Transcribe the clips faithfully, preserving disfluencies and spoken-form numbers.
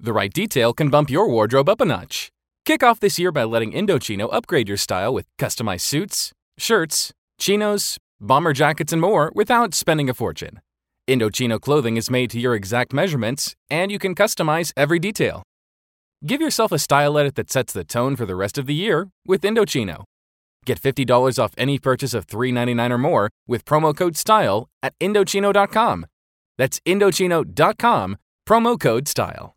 The right detail can bump your wardrobe up a notch. Kick off this year by letting Indochino upgrade your style with customized suits, shirts, chinos, bomber jackets, and more without spending a fortune. Indochino clothing is made to your exact measurements, and you can customize every detail. Give yourself a style edit that sets the tone for the rest of the year with Indochino. Get fifty dollars off any purchase of three ninety-nine dollars or more with promo code STYLE at Indochino dot com. That's Indochino dot com, promo code STYLE.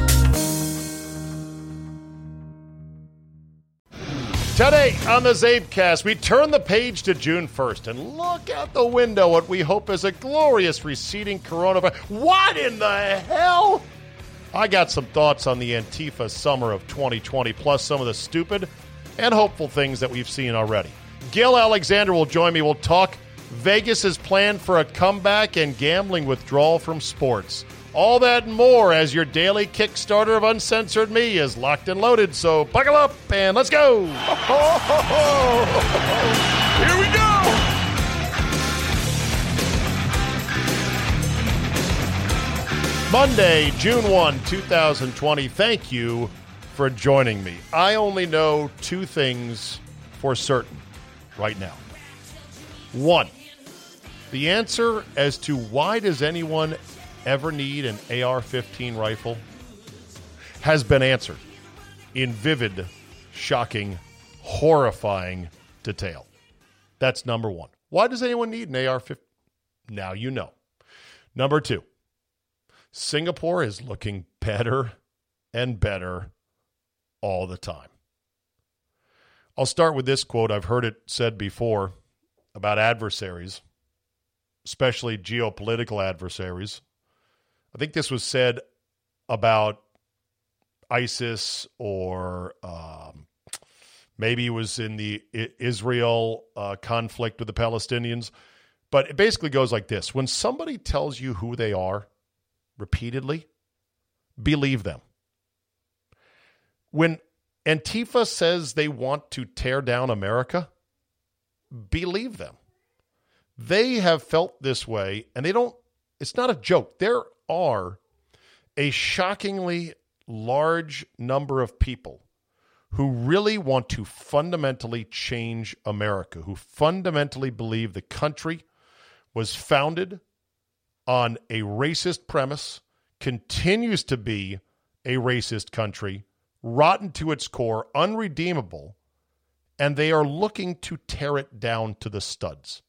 Today on the CzabeCast, we turn the page to June first and look out the window what we hope is a glorious receding coronavirus. What in the hell? I got some thoughts on the Antifa summer of twenty twenty, plus some of the stupid and hopeful things that we've seen already. Gill Alexander will join me. We'll talk Vegas's plan for a comeback and gambling withdrawal from sports. All that and more as your daily Kickstarter of Uncensored Me is locked and loaded. So buckle up and let's go. Ho, ho, ho, ho. Here we go. Monday, June first, twenty twenty. Thank you for joining me. I only know two things for certain right now. One, the answer as to why does anyone ever need an A R fifteen rifle has been answered in vivid, shocking, horrifying detail. That's number one. Why does anyone need an A R fifteen? Now you know. Number two, Singapore is looking better and better all the time. I'll start with this quote. I've heard it said before about adversaries, especially geopolitical adversaries. I think this was said about ISIS or um, maybe it was in the Israel uh, conflict with the Palestinians. But it basically goes like this. When somebody tells you who they are repeatedly, believe them. When Antifa says they want to tear down America, believe them. They have felt this way, and they don't, it's not a joke. There are a shockingly large number of people who really want to fundamentally change America, who fundamentally believe the country was founded on a racist premise, continues to be a racist country, rotten to its core, unredeemable, and they are looking to tear it down to the studs.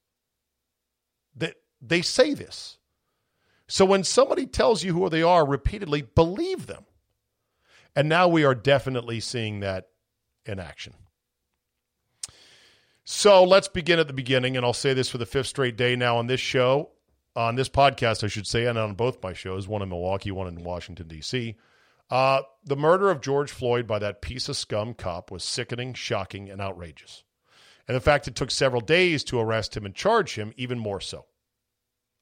They, they say this. So when somebody tells you who they are repeatedly, believe them. And now we are definitely seeing that in action. So let's begin at the beginning, and I'll say this for the fifth straight day now on this show, on this podcast, I should say, and on both my shows, one in Milwaukee, one in Washington, D C. Uh, the murder of George Floyd by that piece of scum cop was sickening, shocking, and outrageous. And the fact it took several days to arrest him and charge him, even more so.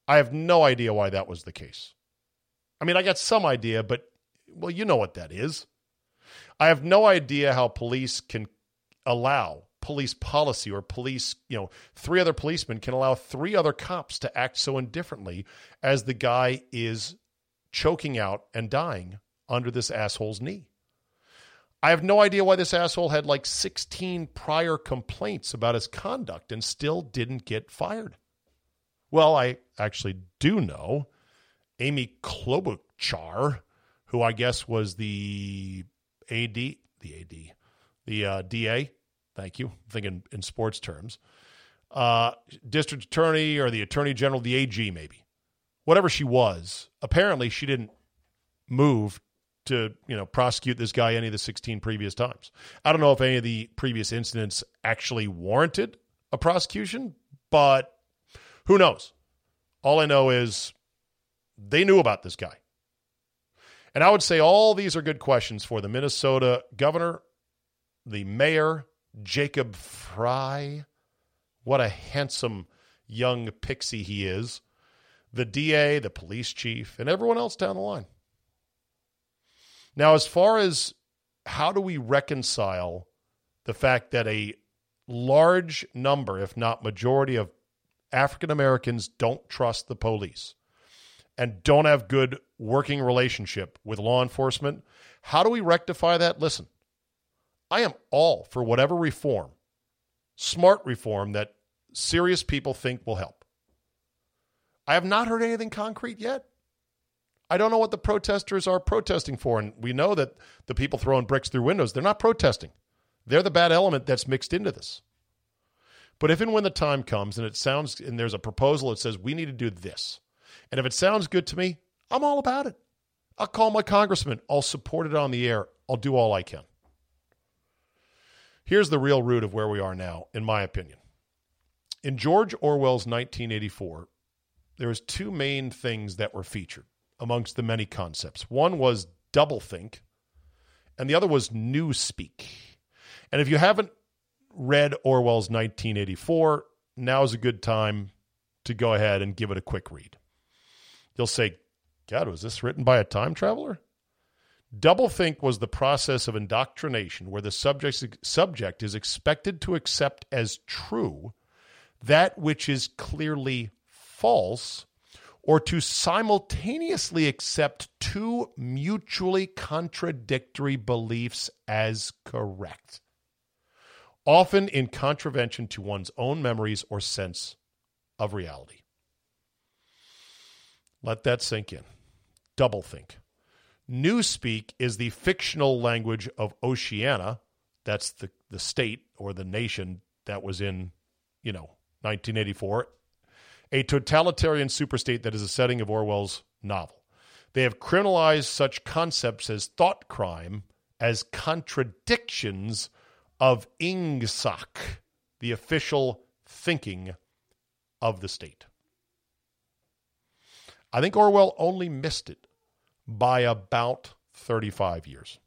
I have no idea why that was the case. I mean, I got some idea, but, well, you know what that is. I have no idea how police can allow police policy or police, you know, three other policemen can allow three other cops to act so indifferently as the guy is choking out and dying under this asshole's knee. I have no idea why this asshole had like sixteen prior complaints about his conduct and still didn't get fired. Well, I actually do know. Amy Klobuchar, who I guess was the A D, the A D, the uh, D A, thank you, I'm thinking in sports terms, uh, district attorney or the attorney general, the A G maybe, whatever she was, apparently she didn't move to, you know, prosecute this guy any of the sixteen previous times. I don't know if any of the previous incidents actually warranted a prosecution, but who knows? All I know is they knew about this guy. And I would say all these are good questions for the Minnesota governor, the mayor, Jacob Fry. What a handsome young pixie he is. The D A, the police chief, and everyone else down the line. Now, as far as how do we reconcile the fact that a large number, if not majority, of African Americans don't trust the police and don't have good working relationship with law enforcement? How do we rectify that? Listen, I am all for whatever reform, smart reform that serious people think will help. I have not heard anything concrete yet. I don't know what the protesters are protesting for, and we know that the people throwing bricks through windows, they're not protesting. They're the bad element that's mixed into this. But if and when the time comes, and it sounds, and there's a proposal that says we need to do this, and if it sounds good to me, I'm all about it. I'll call my congressman. I'll support it on the air. I'll do all I can. Here's the real root of where we are now, in my opinion. In George Orwell's nineteen eighty-four, there was two main things that were featured amongst the many concepts. One was doublethink, and the other was Newspeak. And if you haven't read Orwell's nineteen eighty-four, now is a good time to go ahead and give it a quick read. You'll say, God, was this written by a time traveler? Doublethink was the process of indoctrination where the subject, subject is expected to accept as true that which is clearly false, or to simultaneously accept two mutually contradictory beliefs as correct, often in contravention to one's own memories or sense of reality. Let that sink in. Doublethink. Newspeak is the fictional language of Oceania. That's the, the state or the nation that was in, you know, nineteen eighty-four. A totalitarian superstate that is the setting of Orwell's novel. They have criminalized such concepts as thought crime as contradictions of Ingsoc, the official thinking of the state. I think Orwell only missed it by about thirty-five years.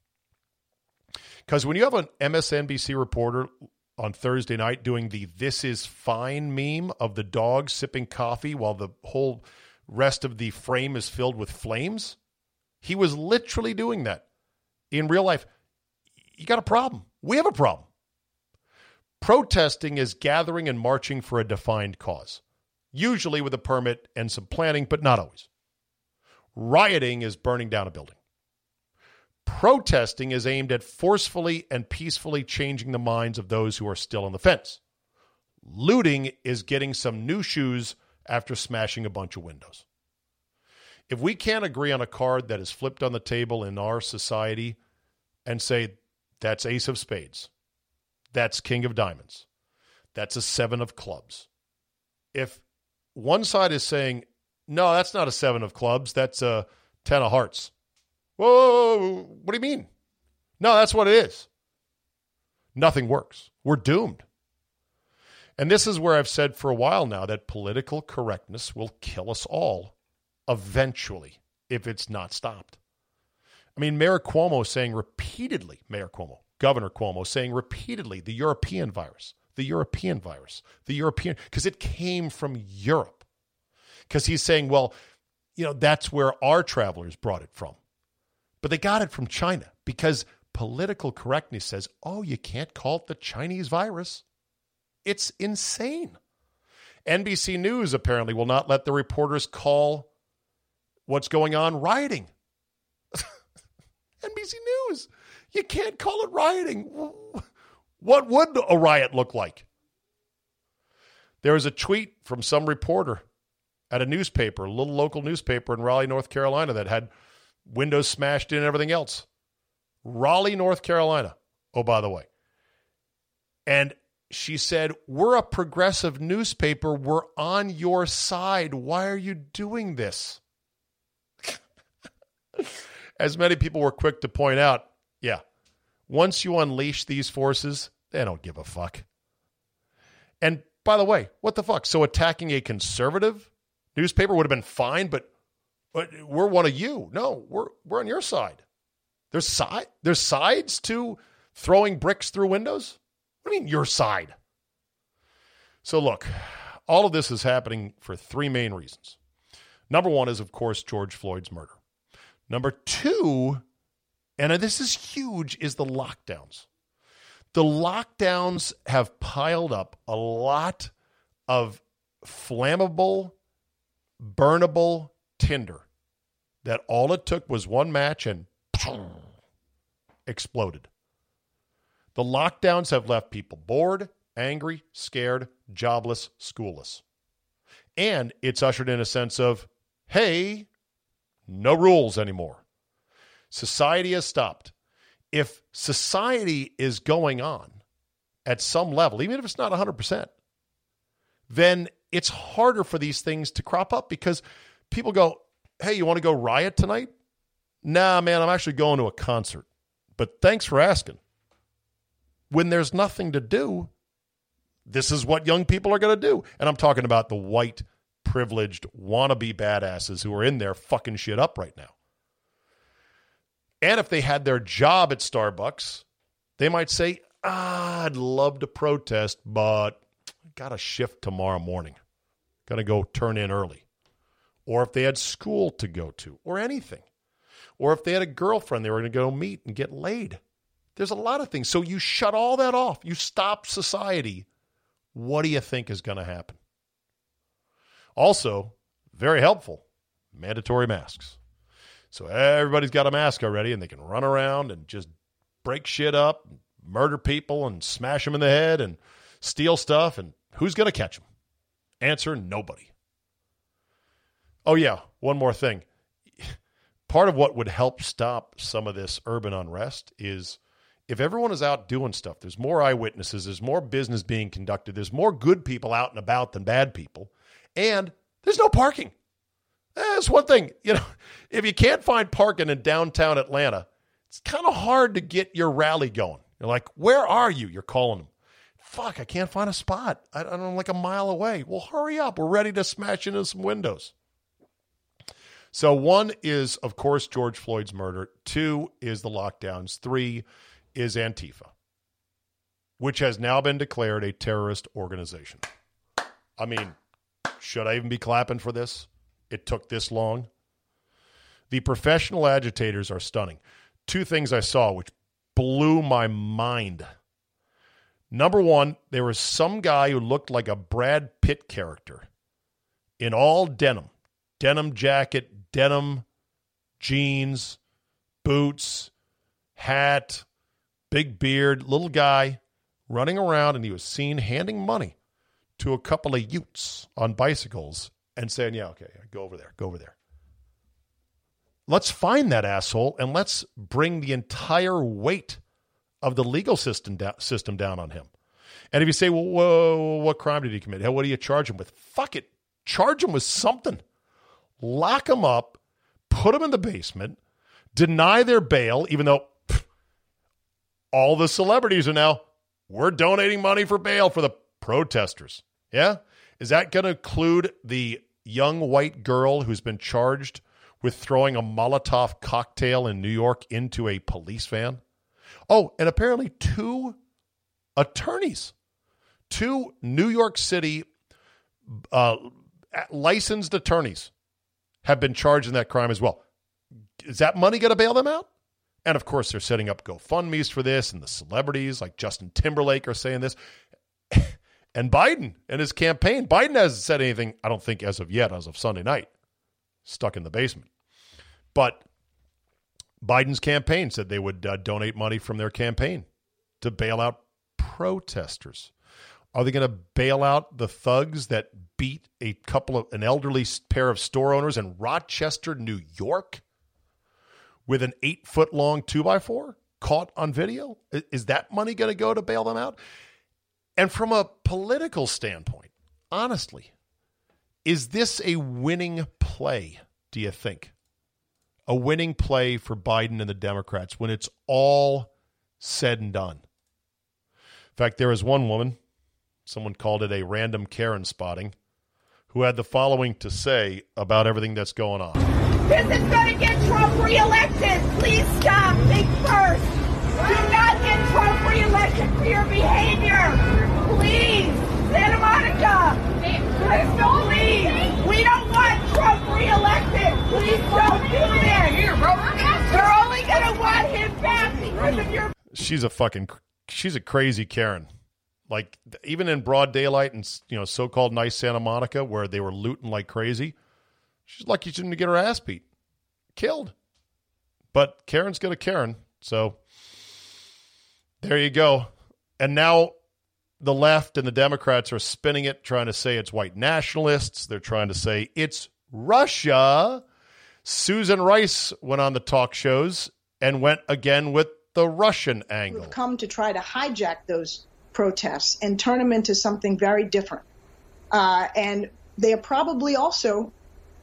Because when you have an M S N B C reporter on Thursday night doing the "This is fine" meme of the dog sipping coffee while the whole rest of the frame is filled with flames, he was literally doing that in real life. You got a problem. We have a problem. Protesting is gathering and marching for a defined cause, usually with a permit and some planning, but not always. Rioting is burning down a building. Protesting is aimed at forcefully and peacefully changing the minds of those who are still on the fence. Looting is getting some new shoes after smashing a bunch of windows. If we can't agree on a card that is flipped on the table in our society and say, that's ace of spades, that's king of diamonds, that's a seven of clubs. If one side is saying, no, that's not a seven of clubs, that's a ten of hearts. Whoa, what do you mean? No, that's what it is. Nothing works. We're doomed. And this is where I've said for a while now that political correctness will kill us all eventually if it's not stopped. I mean, Mayor Cuomo saying repeatedly, Mayor Cuomo, Governor Cuomo saying repeatedly, the European virus, the European virus, the European, because it came from Europe. Because he's saying, well, you know, that's where our travelers brought it from. But they got it from China because political correctness says, oh, you can't call it the Chinese virus. It's insane. N B C News apparently will not let the reporters call what's going on rioting. N B C News, you can't call it rioting. What would a riot look like? There was a tweet from some reporter at a newspaper, a little local newspaper in Raleigh, North Carolina, that had windows smashed in and everything else. Raleigh, North Carolina. Oh, by the way. And she said, we're a progressive newspaper. We're on your side. Why are you doing this? As many people were quick to point out, yeah, once you unleash these forces, they don't give a fuck. And by the way, what the fuck? So attacking a conservative newspaper would have been fine, but But we're one of you. No, we're we're on your side. There's side there's sides to throwing bricks through windows. What do you mean your side? So look, all of this is happening for three main reasons. Number one is, of course, George Floyd's murder. Number two, and this is huge, is the lockdowns. The lockdowns have piled up a lot of flammable, burnable tinder that all it took was one match and boom, exploded. The lockdowns have left people bored, angry, scared, jobless, schoolless. And it's ushered in a sense of, hey, no rules anymore. Society has stopped. If society is going on at some level, even if it's not one hundred percent, then it's harder for these things to crop up because people go, hey, you want to go riot tonight? Nah, man, I'm actually going to a concert. But thanks for asking. When there's nothing to do, this is what young people are going to do. And I'm talking about the white, privileged, wannabe badasses who are in there fucking shit up right now. And if they had their job at Starbucks, they might say, ah, I'd love to protest, but I've got a shift tomorrow morning. Got to go turn in early. Or if they had school to go to, or anything. Or if they had a girlfriend they were going to go meet and get laid. There's a lot of things. So you shut all that off. You stop society. What do you think is going to happen? Also, very helpful, mandatory masks. So everybody's got a mask already, and they can run around and just break shit up, murder people, and smash them in the head, and steal stuff, and who's going to catch them? Answer, nobody. Oh, yeah, one more thing. Part of what would help stop some of this urban unrest is if everyone is out doing stuff, there's more eyewitnesses, there's more business being conducted, there's more good people out and about than bad people, and there's no parking. That's one thing. You know, if you can't find parking in downtown Atlanta, it's kind of hard to get your rally going. You're like, where are you? You're calling them. Fuck, I can't find a spot. I, I'm like a mile away. Well, hurry up. We're ready to smash into some windows. So one is, of course, George Floyd's murder. Two is the lockdowns. Three is Antifa, which has now been declared a terrorist organization. I mean, should I even be clapping for this? It took this long. The professional agitators are stunning. Two things I saw which blew my mind. Number one, there was some guy who looked like a Brad Pitt character in all denim. Denim jacket, denim, jeans, boots, hat, big beard, little guy running around, and he was seen handing money to a couple of utes on bicycles and saying, yeah, okay, go over there, go over there. Let's find that asshole and let's bring the entire weight of the legal system down, system down on him. And if you say, well, whoa, what crime did he commit? Hell, what do you charge him with? Fuck it. Charge him with something. Lock them up, put them in the basement, deny their bail, even though pff, all the celebrities are now, we're donating money for bail for the protesters. Yeah? Is that going to include the young white girl who's been charged with throwing a Molotov cocktail in New York into a police van? Oh, and apparently two attorneys, two New York City uh, licensed attorneys, have been charged in that crime as well. Is that money going to bail them out? And, of course, they're setting up GoFundMes for this, and the celebrities like Justin Timberlake are saying this. And Biden and his campaign. Biden hasn't said anything, I don't think, as of yet, as of Sunday night. Stuck in the basement. But Biden's campaign said they would uh, donate money from their campaign to bail out protesters. Are they going to bail out the thugs that beat a couple of an elderly pair of store owners in Rochester, New York, with an eight-foot-long two by four caught on video? Is that money going to go to bail them out? And from a political standpoint, honestly, is this a winning play, do you think? A winning play for Biden and the Democrats when it's all said and done? In fact, there is one woman, someone called it a random Karen spotting, who had the following to say about everything that's going on. This is going to get Trump reelected. Please stop. Think first. Do not get Trump reelected. repercussions for your behavior. Please, Santa Monica, please don't leave. We don't want Trump reelected. Please don't do this. You're only going to want him back because of your... She's a fucking... She's a crazy Karen. Like, even in broad daylight and, you know, so-called nice Santa Monica, where they were looting like crazy, she's lucky she didn't get her ass beat. Killed. But Karen's gonna Karen. So there you go. And now the left and the Democrats are spinning it, trying to say it's white nationalists. They're trying to say it's Russia. Susan Rice went on the talk shows and went again with the Russian angle. We've come to try to hijack those protests and turn them into something very different. Uh, and they are probably also,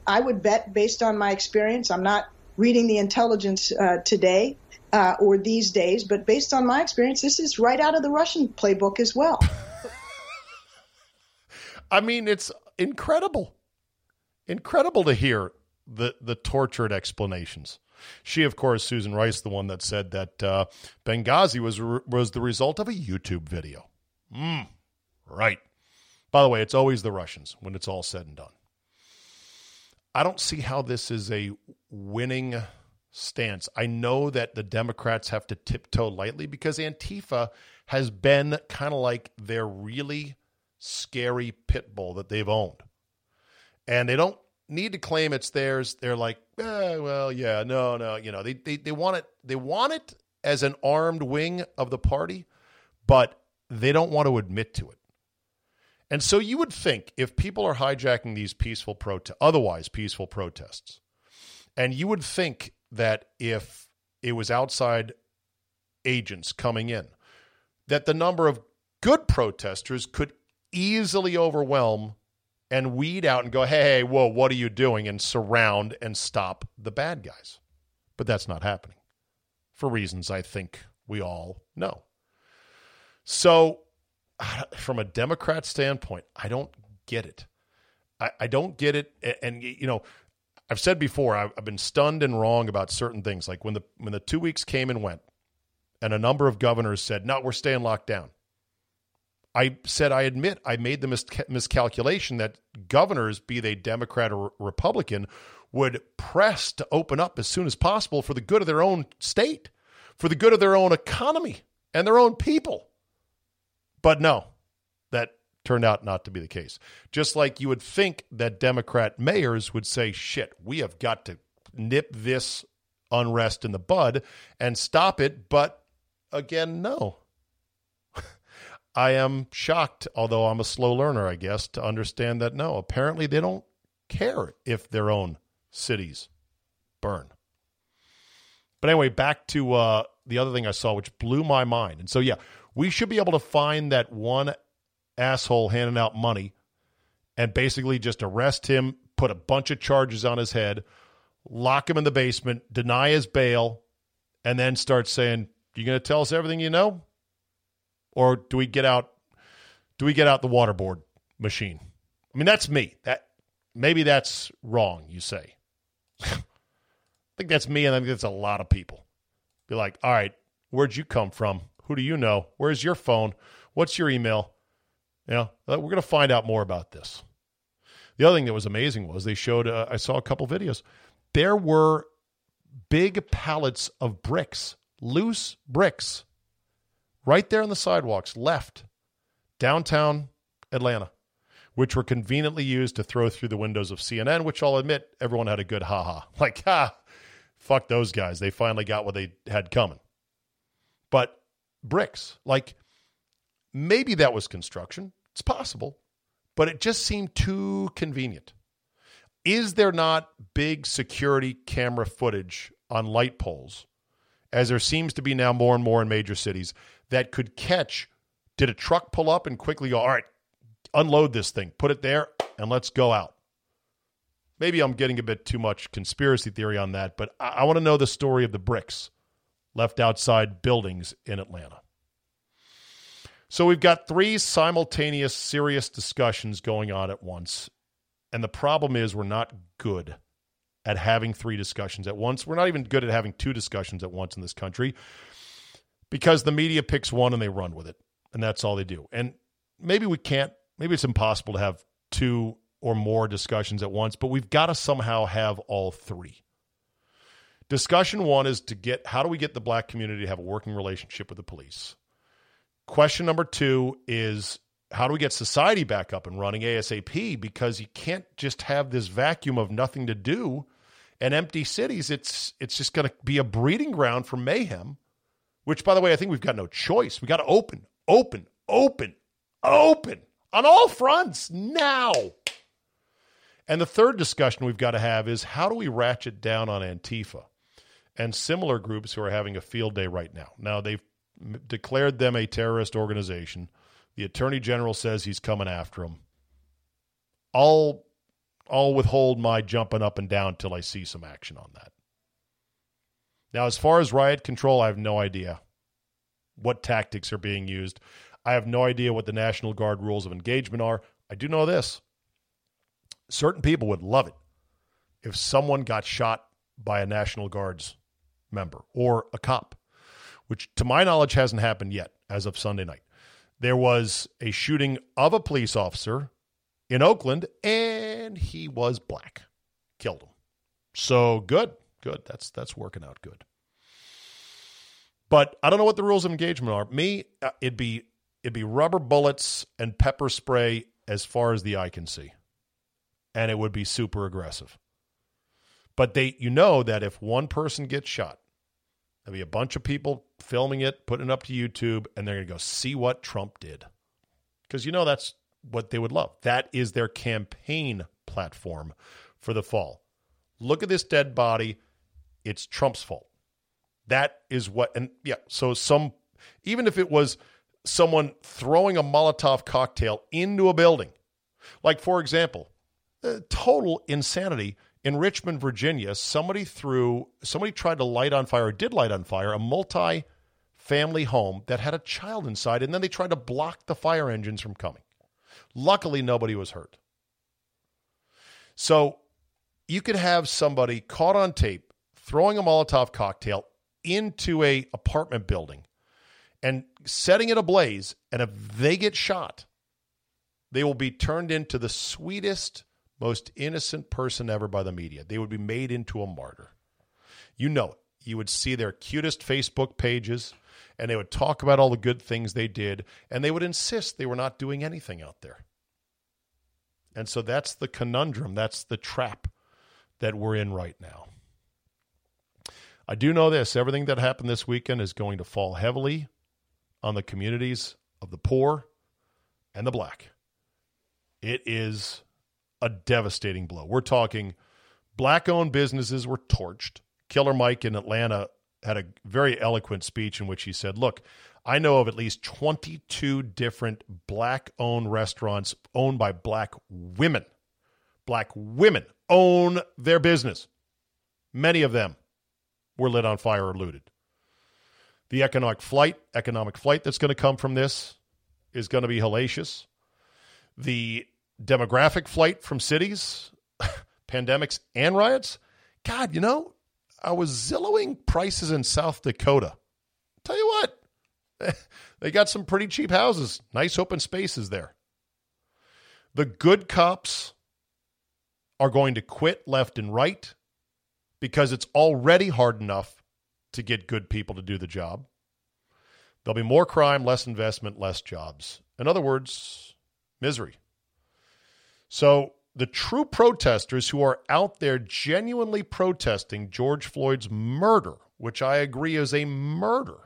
I would bet, based on my experience, I'm not reading the intelligence uh, today uh, or these days, but based on my experience, this is right out of the Russian playbook as well. I mean, it's incredible. Incredible to hear the, the tortured explanations. She, of course, Susan Rice, the one that said that uh, Benghazi was re- was the result of a YouTube video. Mm, right. By the way, it's always the Russians when it's all said and done. I don't see how this is a winning stance. I know that the Democrats have to tiptoe lightly because Antifa has been kind of like their really scary pit bull that they've owned. And they don't need to claim it's theirs. They're like, eh, well, yeah, no, no. You know, they, they they want it. They want it as an armed wing of the party, but they don't want to admit to it. And so you would think if people are hijacking these peaceful protests, otherwise peaceful protests, and you would think that if it was outside agents coming in, that the number of good protesters could easily overwhelm and weed out and go, hey, hey, whoa, what are you doing? And surround and stop the bad guys. But that's not happening for reasons I think we all know. So... From a Democrat standpoint, I don't get it. I, I don't get it. And, and, you know, I've said before, I've, I've been stunned and wrong about certain things. Like when the when the two weeks came and went and a number of governors said, no, we're staying locked down. I said, I admit I made the mis- miscalculation that governors, be they Democrat or Republican, would press to open up as soon as possible for the good of their own state, for the good of their own economy and their own people. But no, that turned out not to be the case. Just like you would think that Democrat mayors would say, shit, we have got to nip this unrest in the bud and stop it. But again, no. I am shocked, although I'm a slow learner, I guess, to understand that no, apparently they don't care if their own cities burn. But anyway, back to uh, the other thing I saw, which blew my mind. And so, yeah. We should be able to find that one asshole handing out money and basically just arrest him, put a bunch of charges on his head, lock him in the basement, deny his bail, and then start saying, you going to tell us everything you know? Or do we get out do we get out the waterboard machine? I mean, that's me. That maybe that's wrong, you say. I think that's me, and I think that's a lot of people. Be like, all right, where'd you come from? Who do you know? Where's your phone? What's your email? You know, we're going to find out more about this. The other thing that was amazing was they showed, uh, I saw a couple videos. There were big pallets of bricks, loose bricks, right there on the sidewalks, left, downtown Atlanta, which were conveniently used to throw through the windows of C N N, which I'll admit everyone had a good ha-ha. Like, ha, fuck those guys. They finally got what they had coming. But bricks, like maybe that was construction. It's possible, but it just seemed too convenient. Is there not big security camera footage on light poles, as there seems to be now more and more in major cities, that could catch, did a truck pull up and quickly go, all right, unload this thing, put it there, and let's go out? Maybe I'm getting a bit too much conspiracy theory on that, but I, I want to know the story of the bricks left outside buildings in Atlanta. So we've got three simultaneous serious discussions going on at once. And the problem is we're not good at having three discussions at once. We're not even good at having two discussions at once in this country. because the media picks one and they run with it, and that's all they do. And maybe we can't, maybe it's impossible to have two or more discussions at once, but we've got to somehow have all three. Discussion one is to get, how do we get the black community to have a working relationship with the police? Question number two is, how do we get society back up and running ASAP? Because you can't just have this vacuum of nothing to do and empty cities. It's it's just going to be a breeding ground for mayhem, which, by the way, I think we've got no choice. We got to open, open, open, open on all fronts now. And the third discussion we've got to have is, how do we ratchet down on Antifa and similar groups who are having a field day right now? Now, they've declared them a terrorist organization. The Attorney General says he's coming after them. I'll, I'll withhold my jumping up and down till I see some action on that. Now, as far as riot control, I have no idea what tactics are being used. I have no idea what the National Guard rules of engagement are. I do know this. Certain people would love it if someone got shot by a National Guard's member or a cop, which to my knowledge hasn't happened yet as of Sunday night. There was a shooting of a police officer in Oakland, and he was black. Killed him. So good, good. That's that's working out good. But I don't know what the rules of engagement are. Me, it'd be it'd be rubber bullets and pepper spray as far as the eye can see, and it would be super aggressive. But they, you know, that if one person gets shot, there'll be a bunch of people filming it, putting it up to YouTube, and they're going to go see what Trump did. Because you know that's what they would love. That is their campaign platform for the fall. Look at this dead body. It's Trump's fault. That is what, and yeah, so some, even if it was someone throwing a Molotov cocktail into a building, like for example, uh, total insanity. In Richmond, Virginia, somebody threw, somebody tried to light on fire, or did light on fire, a multi-family home that had a child inside, and then they tried to block the fire engines from coming. Luckily, nobody was hurt. So you could have somebody caught on tape throwing a Molotov cocktail into an apartment building and setting it ablaze, and if they get shot, they will be turned into the sweetest, most innocent person ever by the media. They would be made into a martyr. You know it. You would see their cutest Facebook pages, and they would talk about all the good things they did, and they would insist they were not doing anything out there. And so that's the conundrum. That's the trap that we're in right now. I do know this. Everything that happened this weekend is going to fall heavily on the communities of the poor and the black. It is a devastating blow. We're talking black-owned businesses were torched. Killer Mike in Atlanta had a very eloquent speech in which he said, look, I know of at least twenty-two different black-owned restaurants owned by black women. Black women own their business. Many of them were lit on fire or looted. The economic flight, economic flight that's going to come from this is going to be hellacious. The demographic flight from cities, pandemics, and riots. God, you know, I was Zillowing prices in South Dakota. Tell you what, they got some pretty cheap houses, nice open spaces there. The good cops are going to quit left and right because it's already hard enough to get good people to do the job. There'll be more crime, less investment, less jobs. In other words, misery. So the true protesters who are out there genuinely protesting George Floyd's murder, which I agree is a murder,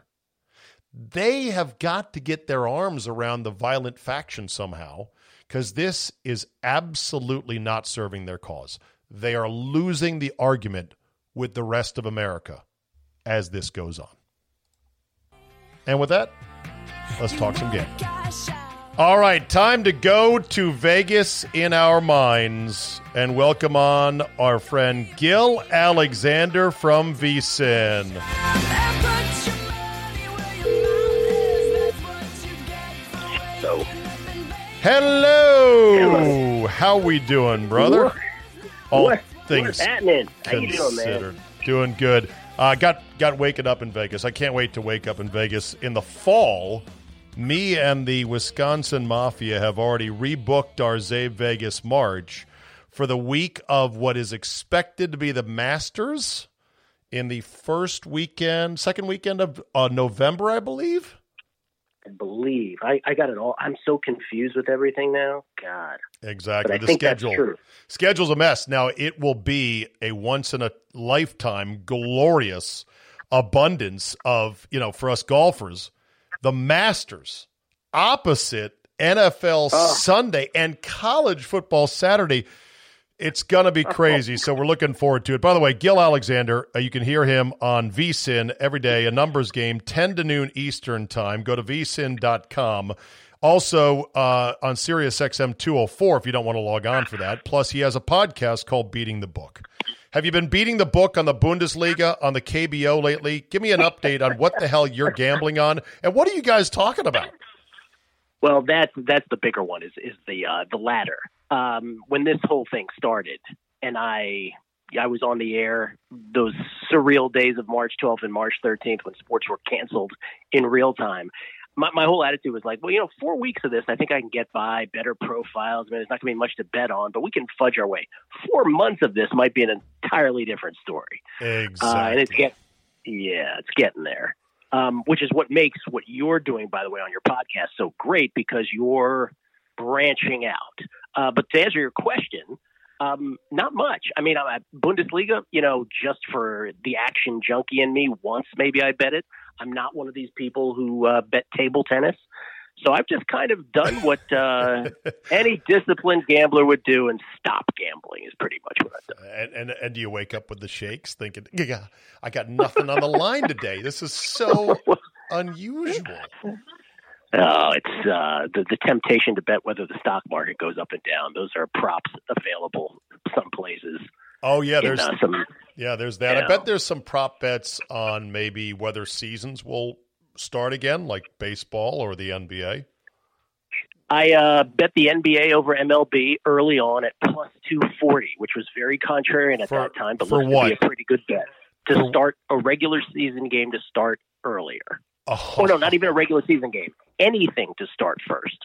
they have got to get their arms around the violent faction somehow, because this is absolutely not serving their cause. They are losing the argument with the rest of America as this goes on. And with that, let's talk some games. All right, time to go to Vegas in our minds and welcome on our friend Gill Alexander from V S I N. So. Hello. Hello. How we doing, brother? What? All what? Things what happening? How you doing, man? Doing good. Uh, got got waking up in Vegas. I can't wait to wake up in Vegas in the fall. Me and the Wisconsin Mafia have already rebooked our Zabe Vegas March for the week of what is expected to be the Masters in the first weekend, second weekend of uh, November, I believe. I believe. I, I got it all. I'm so confused with everything now. God. Exactly. The schedule. Schedule's a mess. Now, it will be a once-in-a-lifetime glorious abundance of, you know, for us golfers, the Masters opposite N F L oh. Sunday and college football Saturday. It's going to be crazy, so we're looking forward to it. By the way, Gill Alexander, uh, you can hear him on V S I N every day, a numbers game, ten to noon Eastern time. Go to V S I N dot com. Also uh, on Sirius X M two oh four if you don't want to log on for that. Plus, he has a podcast called Beating the Book. Have you been beating the book on the Bundesliga, on the K B O lately? Give me an update on what the hell you're gambling on, and what are you guys talking about? Well, that's that's the bigger one is is the uh, the latter. Um, when this whole thing started, and I I was on the air those surreal days of March twelfth and March thirteenth when sports were canceled in real time. My, my whole attitude was like, well, you know, four weeks of this, I think I can get by, better profiles. I mean, it's not going to be much to bet on, but we can fudge our way. Four months of this might be an entirely different story. Exactly. Uh, and it's get, yeah, it's getting there, um, which is what makes what you're doing, by the way, on your podcast so great because you're branching out. Uh, but to answer your question, um, not much. I mean, I, Bundesliga, you know, just for the action junkie in me, once maybe I bet it. I'm not one of these people who uh, bet table tennis. So I've just kind of done what uh, any disciplined gambler would do and stop gambling is pretty much what I've done. And, and, and do you wake up with the shakes thinking, yeah, I got nothing on the line today. This is so unusual. Uh, it's uh, the, the temptation to bet whether the stock market goes up and down. Those are props available some places. Oh, yeah, there's in, uh, some, yeah, there's that. You know. I bet there's some prop bets on maybe whether seasons will start again, like baseball or the N B A. I uh, bet the N B A over M L B early on at plus two forty, which was very contrarian at for, that time, but looked to be a pretty good bet to for, start a regular season game to start earlier. Oh. oh, no, not even a regular season game. Anything to start first.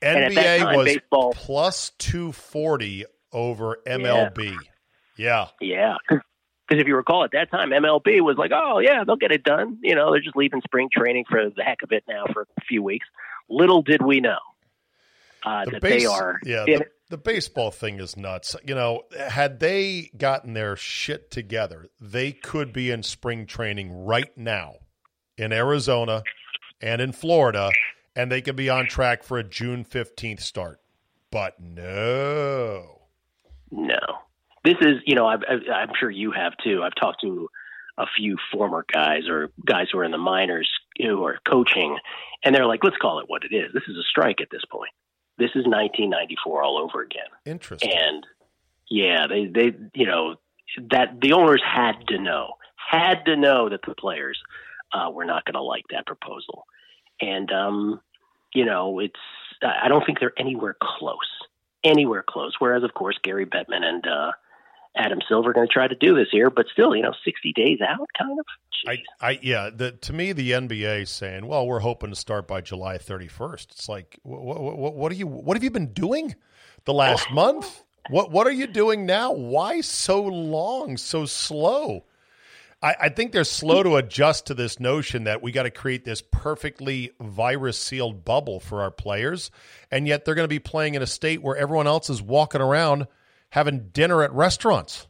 N B A time, was baseball, plus two forty over M L B. Yeah. Yeah. Because yeah. if you recall, at that time, M L B was like, oh, yeah, they'll get it done. You know, they're just leaving spring training for the heck of it now for a few weeks. Little did we know uh, the that base, they are. Yeah, the, the baseball thing is nuts. You know, had they gotten their shit together, they could be in spring training right now. In Arizona and in Florida, and they could be on track for a June fifteenth start. But no. No. This is, you know, I've, I've, I'm sure you have too. I've talked to a few former guys or guys who are in the minors who are coaching, and they're like, let's call it what it is. This is a strike at this point. This is nineteen ninety-four all over again. Interesting. And, yeah, they, they you know, that the owners had to know, had to know that the players – Uh, we're not going to like that proposal. And, um, you know, it's I don't think they're anywhere close, anywhere close. Whereas, of course, Gary Bettman and uh, Adam Silver are going to try to do this here. But still, you know, sixty days out, kind of. I, I, yeah, the, to me, the N B A saying, well, we're hoping to start by July thirty-first. It's like, wh- wh- what are you what have you been doing the last oh. month? What What are you doing now? Why so long, so slow? I think they're slow to adjust to this notion that we got to create this perfectly virus-sealed bubble for our players, and yet they're going to be playing in a state where everyone else is walking around having dinner at restaurants.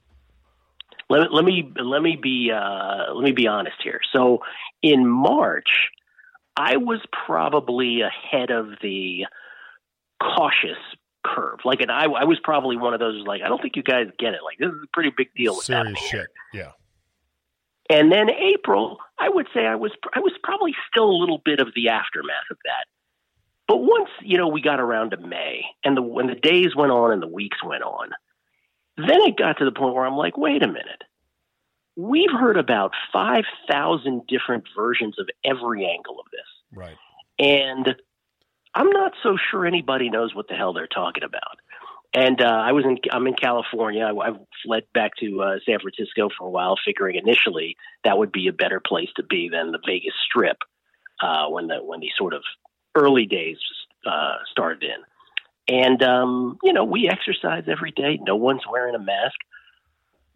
Let, let me let me be uh, let me be honest here. So in March, I was probably ahead of the cautious curve. Like, and I, I was probably one of those like, I don't think you guys get it. Like, this is a pretty big deal. With serious that shit. Yeah. And then April, I would say I was I was probably still a little bit of the aftermath of that. But once, you know, we got around to May and the when the days went on and the weeks went on, then it got to the point where I'm like, wait a minute. We've heard about five thousand different versions of every angle of this. Right. And I'm not so sure anybody knows what the hell they're talking about. And uh, I was in, I'm in California. I, I fled back to uh, San Francisco for a while, figuring initially that would be a better place to be than the Vegas Strip uh, when the when the sort of early days uh, started in. And, um, you know, we exercise every day. No one's wearing a mask.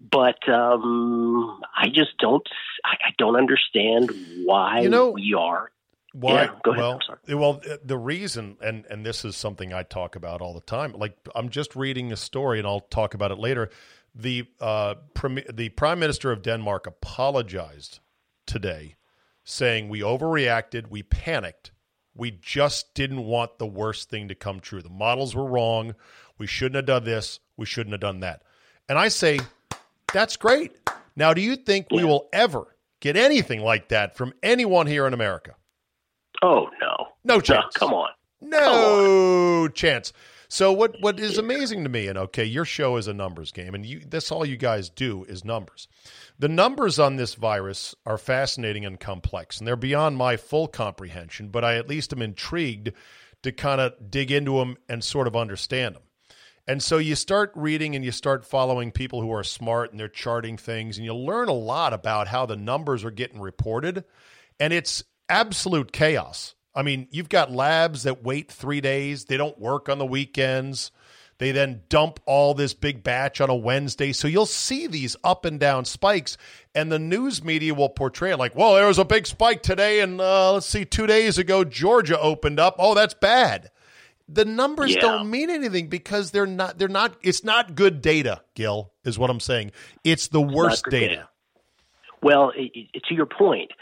But um, I just don't I, I don't understand why you know, we are. Why? Yeah, go ahead. Well, I'm sorry. Well, the reason, and, and this is something I talk about all the time, like I'm just reading a story and I'll talk about it later. The, uh, prim- the Prime Minister of Denmark apologized today saying we overreacted, we panicked. We just didn't want the worst thing to come true. The models were wrong. We shouldn't have done this. We shouldn't have done that. And I say, that's great. Now, do you think we will ever get anything like that from anyone here in America? Oh, no. No chance. No, come on. No come on. chance. So what, what is amazing to me, and okay, your show is a numbers game, and you, that's all you guys do is numbers. The numbers on this virus are fascinating and complex, and they're beyond my full comprehension, but I at least am intrigued to kind of dig into them and sort of understand them. And so you start reading and you start following people who are smart and they're charting things, and you learn a lot about how the numbers are getting reported, and it's absolute chaos. I mean, you've got labs that wait three days. They don't work on the weekends. They then dump all this big batch on a Wednesday. So you'll see these up and down spikes, and the news media will portray it like, well, there was a big spike today, and uh, let's see, two days ago, Georgia opened up. Oh, that's bad. The numbers yeah. don't mean anything because they're not, they're not, it's not good data, Gil, is what I'm saying. It's the worst it's data. data. Well, it, it, to your point,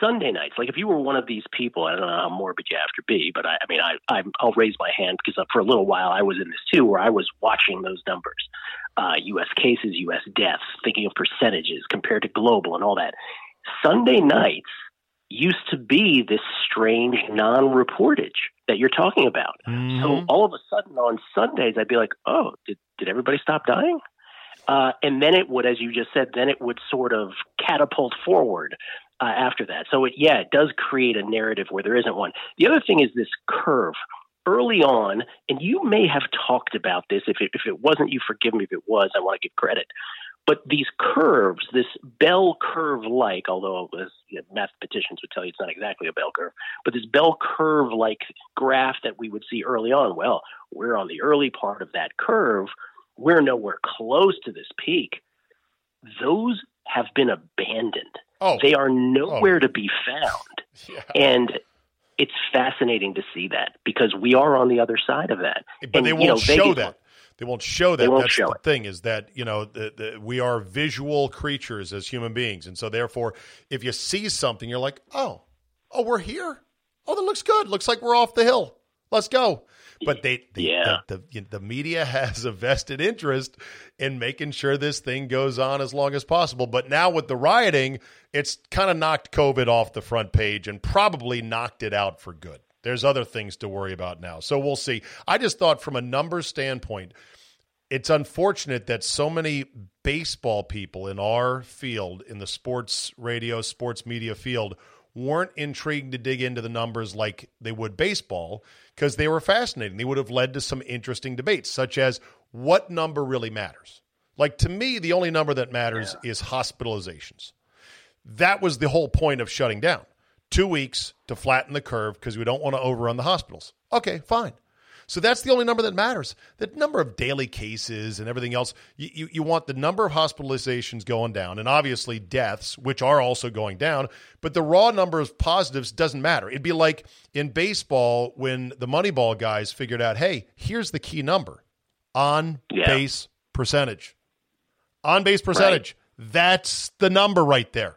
Sunday nights, like if you were one of these people, I don't know how morbid you have to be, but I, I mean, I, I'm, I'll raise my hand because for a little while I was in this too, where I was watching those numbers, uh, U S cases, U S deaths, thinking of percentages compared to global and all that. Sunday nights used to be this strange non-reportage that you're talking about. Mm-hmm. So all of a sudden on Sundays, I'd be like, oh, did, did everybody stop dying? Uh, and then it would, as you just said, then it would sort of catapult forward Uh, after that. So it, yeah, it does create a narrative where there isn't one. The other thing is this curve early on, and you may have talked about this. If it, if it wasn't, you forgive me. If it was, I want to give credit. But these curves, this bell curve-like, although as, you know, mathematicians would tell you it's not exactly a bell curve, but this bell curve-like graph that we would see early on, well, we're on the early part of that curve. We're nowhere close to this peak. Those have been abandoned. Oh. They are nowhere oh. to be found. Yeah. And it's fascinating to see that because we are on the other side of that. But and, they won't you know, show Vegas, that. They won't show that. They won't That's show the it. thing is that, you know, the, the, we are visual creatures as human beings. And so therefore, if you see something, you're like, oh, oh, we're here. Oh, that looks good. Looks like we're off the hill. Let's go. But they, they yeah. the, the, the media has a vested interest in making sure this thing goes on as long as possible. But now with the rioting, it's kind of knocked COVID off the front page and probably knocked it out for good. There's other things to worry about now. So we'll see. I just thought from a numbers standpoint, it's unfortunate that so many baseball people in our field, in the sports radio, sports media field, weren't intrigued to dig into the numbers like they would baseball because they were fascinating. They would have led to some interesting debates, such as what number really matters. Like to me, the only number that matters yeah. is hospitalizations. That was the whole point of shutting down. Two weeks to flatten the curve because we don't want to overrun the hospitals. Okay, fine. So that's the only number that matters. The number of daily cases and everything else, you, you, you want the number of hospitalizations going down and obviously deaths, which are also going down, but the raw number of positives doesn't matter. It'd be like in baseball when the Moneyball guys figured out, hey, here's the key number, on-base yeah. percentage. On-base percentage. Right. That's the number right there.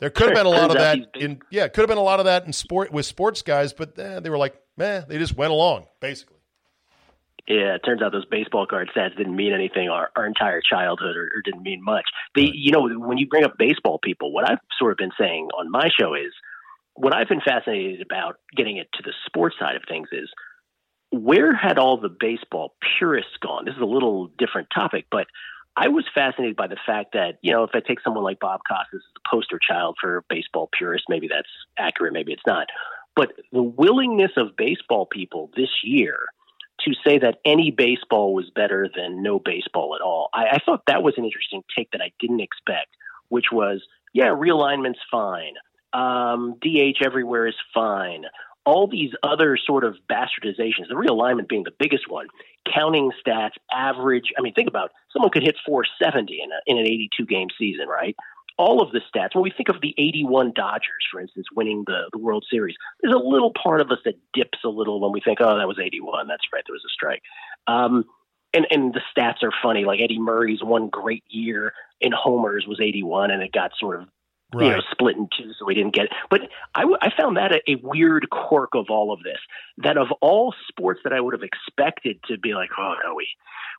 There could have been a lot of that in yeah, could have been a lot of that in sport with sports guys, but eh, they were like, man, they just went along basically. Yeah, it turns out those baseball card stats didn't mean anything our, our entire childhood, or, or didn't mean much. They, right. you know, when you bring up baseball people, what I've sort of been saying on my show is what I've been fascinated about getting it to the sports side of things is where had all the baseball purists gone? This is a little different topic, but I was fascinated by the fact that, you know, if I take someone like Bob Costas as the poster child for baseball purists, maybe that's accurate, maybe it's not. But the willingness of baseball people this year to say that any baseball was better than no baseball at all. I, I thought that was an interesting take that I didn't expect, which was, yeah, realignment's fine. Um, D H everywhere is fine. All these other sort of bastardizations, the realignment being the biggest one, counting stats, average. I mean, think about it. Someone could hit four seventy in, a, in an eighty-two game season, right? All of the stats. When we think of the eighty-one Dodgers, for instance, winning the, the World Series, there's a little part of us that dips a little when we think, oh, that was eighty-one. That's right. There was a strike. Um, and, and the stats are funny. Like Eddie Murray's one great year in homers was eighty-one, and it got sort of Right. you know, split in two, so we didn't get it. But I, w- I found that a, a weird quirk of all of this, that of all sports that I would have expected to be like, oh, no, we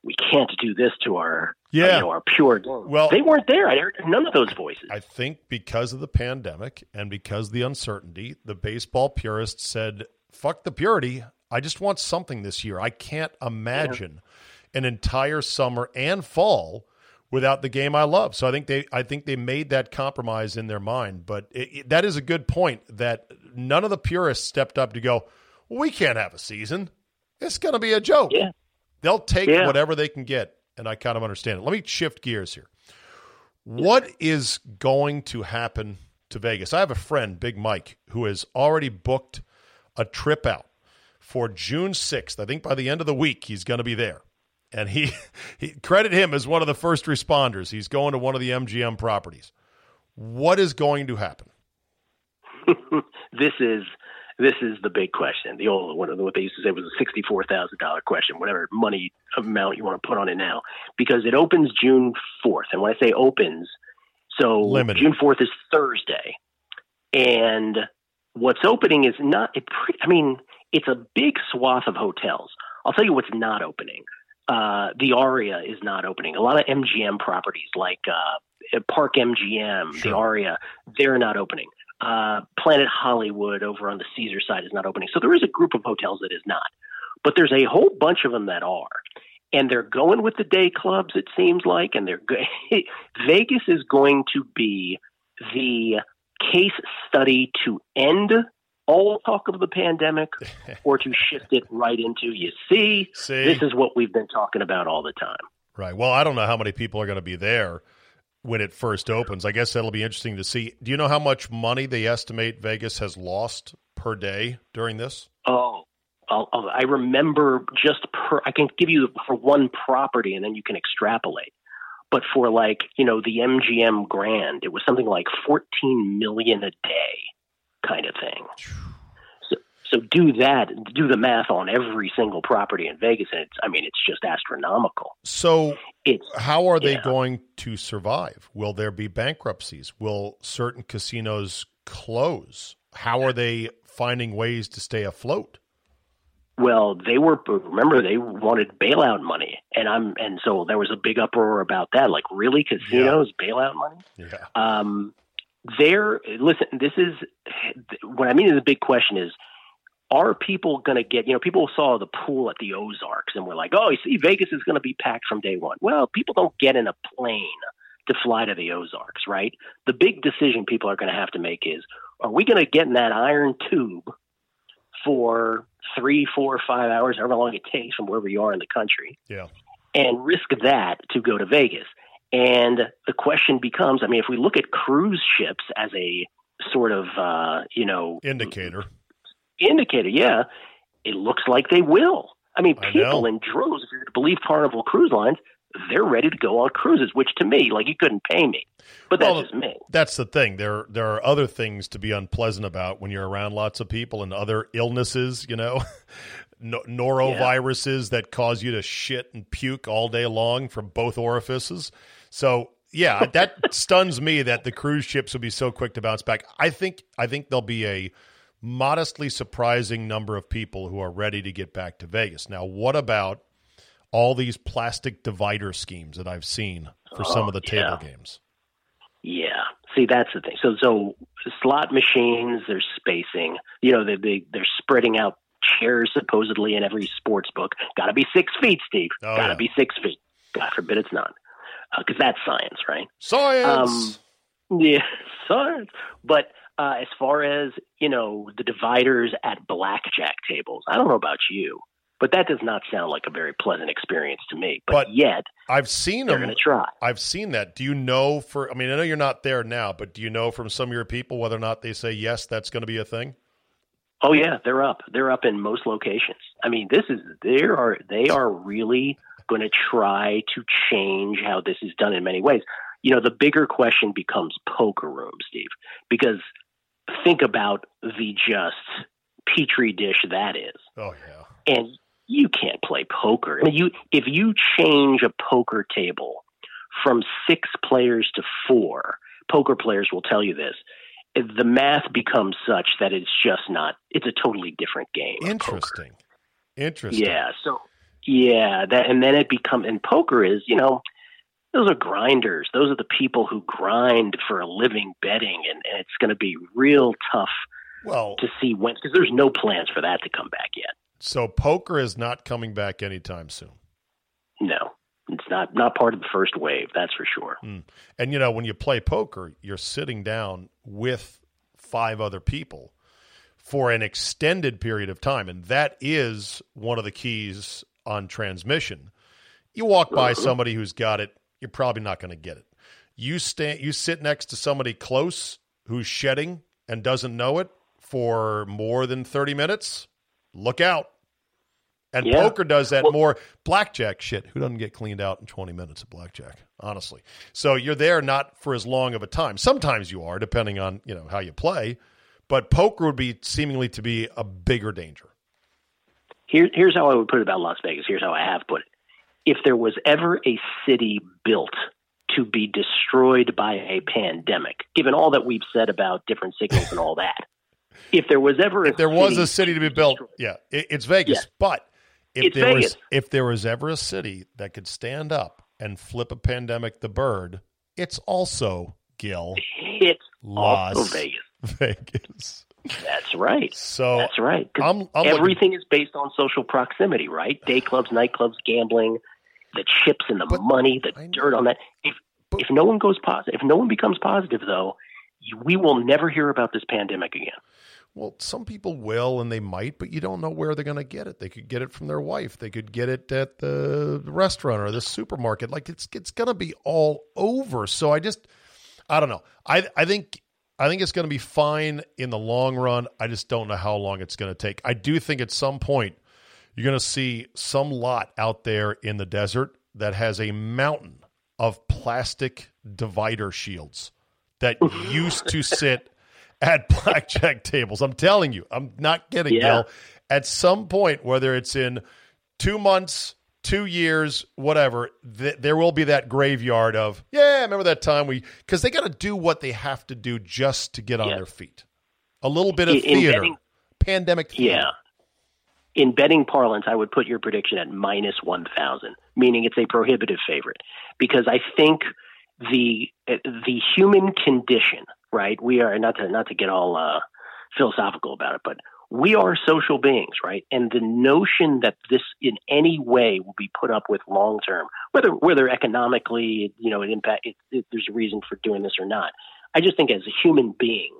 we can't do this to our, yeah. you know, our pure game. Well, they weren't there. I heard none of those voices. I think because of the pandemic and because of the uncertainty, the baseball purists said, fuck the purity. I just want something this year. I can't imagine yeah. an entire summer and fall without the game I love. So I think they I think they made that compromise in their mind. But it, it, that is a good point that none of the purists stepped up to go, well, we can't have a season. It's going to be a joke. Yeah. They'll take yeah. whatever they can get, and I kind of understand it. Let me shift gears here. What is going to happen to Vegas? I have a friend, Big Mike, who has already booked a trip out for June sixth. I think by the end of the week he's going to be there. And he, he credit him as one of the first responders. He's going to one of the M G M properties. What is going to happen? this is this is the big question. The old one, what they used to say was a sixty-four thousand dollar question. Whatever money amount you want to put on it now, because it opens June fourth. And when I say opens, so Limited. June fourth is Thursday, and what's opening is not a pretty. I mean, it's a big swath of hotels. I'll tell you what's not opening. Uh, the Aria is not opening. A lot of M G M properties like uh, Park M G M, sure. the Aria, they're not opening. Uh, Planet Hollywood over on the Caesar side is not opening. So there is a group of hotels that is not. But there's a whole bunch of them that are. And they're going with the day clubs, it seems like. And they're go- Vegas is going to be the case study to end all talk of the pandemic or to shift it right into, you see, see, this is what we've been talking about all the time. Right. Well, I don't know how many people are going to be there when it first opens. I guess that'll be interesting to see. Do you know how much money they estimate Vegas has lost per day during this? Oh, I'll, I'll, I remember just per, I can give you for one property and then you can extrapolate. But for like, you know, the M G M Grand, it was something like fourteen million dollars a day. Kind of thing. So, so do that. Do the math on every single property in Vegas, and it's, I mean, it's just astronomical. So, it's, how are they yeah. going to survive? Will there be bankruptcies? Will certain casinos close? How are they finding ways to stay afloat? Well, they were. Remember, they wanted bailout money, and I'm, and so there was a big uproar about that. Like, really, casinos yeah. bailout money? Yeah. Um, There, listen, this is what I mean. The big question is, are people going to get, you know, people saw the pool at the Ozarks and were like, oh, you see, Vegas is going to be packed from day one. Well, people don't get in a plane to fly to the Ozarks, right? The big decision people are going to have to make is, are we going to get in that iron tube for three, four, five hours, however long it takes from wherever you are in the country, yeah, and risk that to go to Vegas? And the question becomes, I mean, if we look at cruise ships as a sort of, uh, you know, indicator, indicator, yeah, it looks like they will. I mean, I people know. in droves, if you're to believe Carnival Cruise Lines, they're ready to go on cruises, which to me, like, you couldn't pay me, but well, that's just me. That's the thing. There, there are other things to be unpleasant about when you're around lots of people and other illnesses, you know, no, noroviruses yeah. that cause you to shit and puke all day long from both orifices. So, yeah, that stuns me that the cruise ships would be so quick to bounce back. I think I think there'll be a modestly surprising number of people who are ready to get back to Vegas. Now, what about all these plastic divider schemes that I've seen for oh, some of the table yeah. games? Yeah. See, that's the thing. So, so slot machines, there's spacing. You know, they, they, they're spreading out chairs supposedly in every sports book. Got to be six feet, Steve. Oh, Got to yeah. be six feet. God forbid it's not. Because uh, that's science, right? Science! Um, yeah, science. But uh, as far as, you know, the dividers at blackjack tables, I don't know about you, But that does not sound like a very pleasant experience to me. But, but yet, I've seen they're going to try. I've seen that. Do you know for – I mean, I know you're not there now, but do you know from some of your people whether or not they say, yes, that's going to be a thing? Oh, yeah, they're up. They're up in most locations. I mean, this is – they are they are really going to try to change how this is done in many ways. You know, the bigger question becomes poker room, Steve, because think about the just petri dish that is. Oh, yeah. And – you can't play poker. I mean, you if you change a poker table from six players to four, poker players will tell you this, the math becomes such that it's just not – it's a totally different game. Interesting. Interesting. Yeah. So, yeah. that And then it becomes – and poker is, you know, those are grinders. Those are the people who grind for a living betting, and, and it's going to be real tough well, to see when – because there's no plans for that to come back yet. So poker is not coming back anytime soon. No, it's not, not part of the first wave. That's for sure. Mm. And, you know, when you play poker, you're sitting down with five other people for an extended period of time. And that is one of the keys on transmission. You walk by mm-hmm. somebody who's got it. You're probably not going to get it. You stand, you sit next to somebody close who's shedding and doesn't know it for more than thirty minutes. Look out. And yeah. poker does that well, more. Blackjack shit. Who doesn't get cleaned out in twenty minutes of blackjack, honestly? So you're there not for as long of a time. Sometimes you are, depending on, you know, how you play. But poker would be seemingly to be a bigger danger. Here, here's how I would put it about Las Vegas. Here's how I have put it. If there was ever a city built to be destroyed by a pandemic, given all that we've said about different signals and all that, if there was ever a if there city was a city to be built, destroyed. yeah, it, it's Vegas. Yeah. But if it's there Vegas. was if there was ever a city that could stand up and flip a pandemic the bird, it's also Gill. It's Las also Vegas. Vegas. That's right. So that's right. I'm, I'm everything looking, is based on social proximity, right? Day clubs, nightclubs, gambling, the chips and the but, money, the I dirt know. on that. If but, if no one goes positive, if no one becomes positive, though, we will never hear about this pandemic again. Well, some people will, and they might, but you don't know where they're going to get it. They could get it from their wife. They could get it at the restaurant or the supermarket. Like it's it's going to be all over. So I just, I don't know. I I think I think it's going to be fine in the long run. I just don't know how long it's going to take. I do think at some point you're going to see some lot out there in the desert that has a mountain of plastic divider shields that used to sit at blackjack tables. I'm telling you, I'm not kidding, yeah. Gil. At some point, whether it's in two months, two years, whatever, th- there will be that graveyard of, yeah, remember that time we, because they got to do what they have to do just to get on yeah. their feet. A little bit of in, theater, in betting, pandemic theater. Yeah. In betting parlance, I would put your prediction at minus one thousand, meaning it's a prohibitive favorite, because I think the the human condition, right? We are not to not to get all uh, philosophical about it, but we are social beings, right? And the notion that this in any way will be put up with long term, whether whether economically, you know, it impact. It, it, there's a reason for doing this or not. I just think as human beings,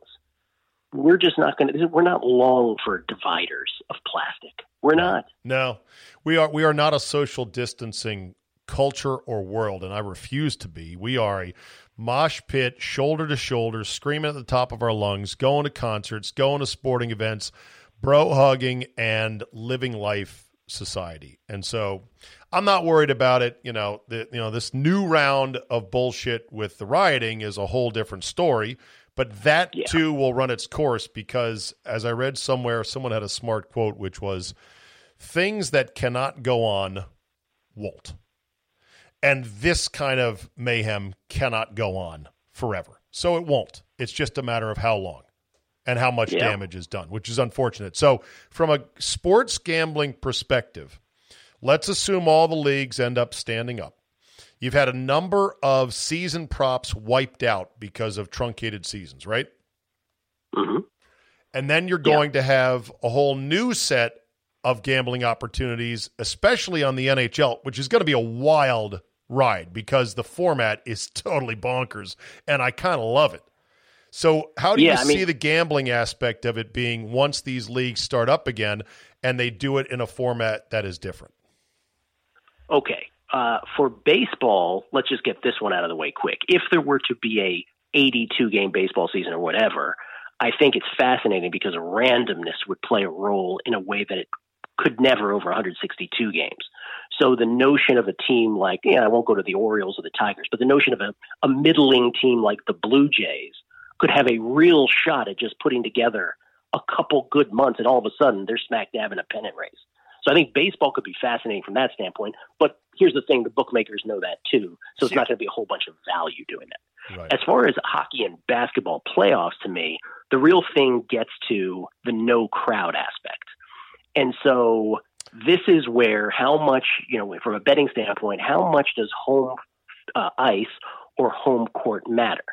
we're just not going to. We're not long for dividers of plastic. We're not. No, we are. We are not a social distancing culture or world, and I refuse to be. We are a mosh pit, shoulder to shoulder, screaming at the top of our lungs, going to concerts, going to sporting events, bro hugging, and living life society. And so I'm not worried about it. You know, the, you know, this new round of bullshit with the rioting is a whole different story, but that yeah. too will run its course, because as I read somewhere, someone had a smart quote, which was, things that cannot go on won't. And this kind of mayhem cannot go on forever. So it won't. It's just a matter of how long and how much yeah. damage is done, which is unfortunate. So from a sports gambling perspective, let's assume all the leagues end up standing up. You've had a number of season props wiped out because of truncated seasons, right? Mm-hmm. And then you're going yeah. to have a whole new set of gambling opportunities, especially on the N H L, which is going to be a wild ride because the format is totally bonkers, and I kind of love it. So how do yeah, you I see mean, the gambling aspect of it being once these leagues start up again and they do it in a format that is different? Okay. Uh, for baseball, let's just get this one out of the way quick. If there were to be a eighty-two game baseball season or whatever, I think it's fascinating because randomness would play a role in a way that it could never over one hundred sixty-two games. So the notion of a team like, yeah, I won't go to the Orioles or the Tigers, but the notion of a, a middling team like the Blue Jays could have a real shot at just putting together a couple good months, and all of a sudden they're smack dab in a pennant race. So I think baseball could be fascinating from that standpoint. But here's the thing, the bookmakers know that too, so it's not going to be a whole bunch of value doing that. Right. As far as hockey and basketball playoffs, to me, the real thing gets to the no crowd aspect. And so this is where how much, you know, from a betting standpoint, how much does home uh, ice or home court matter?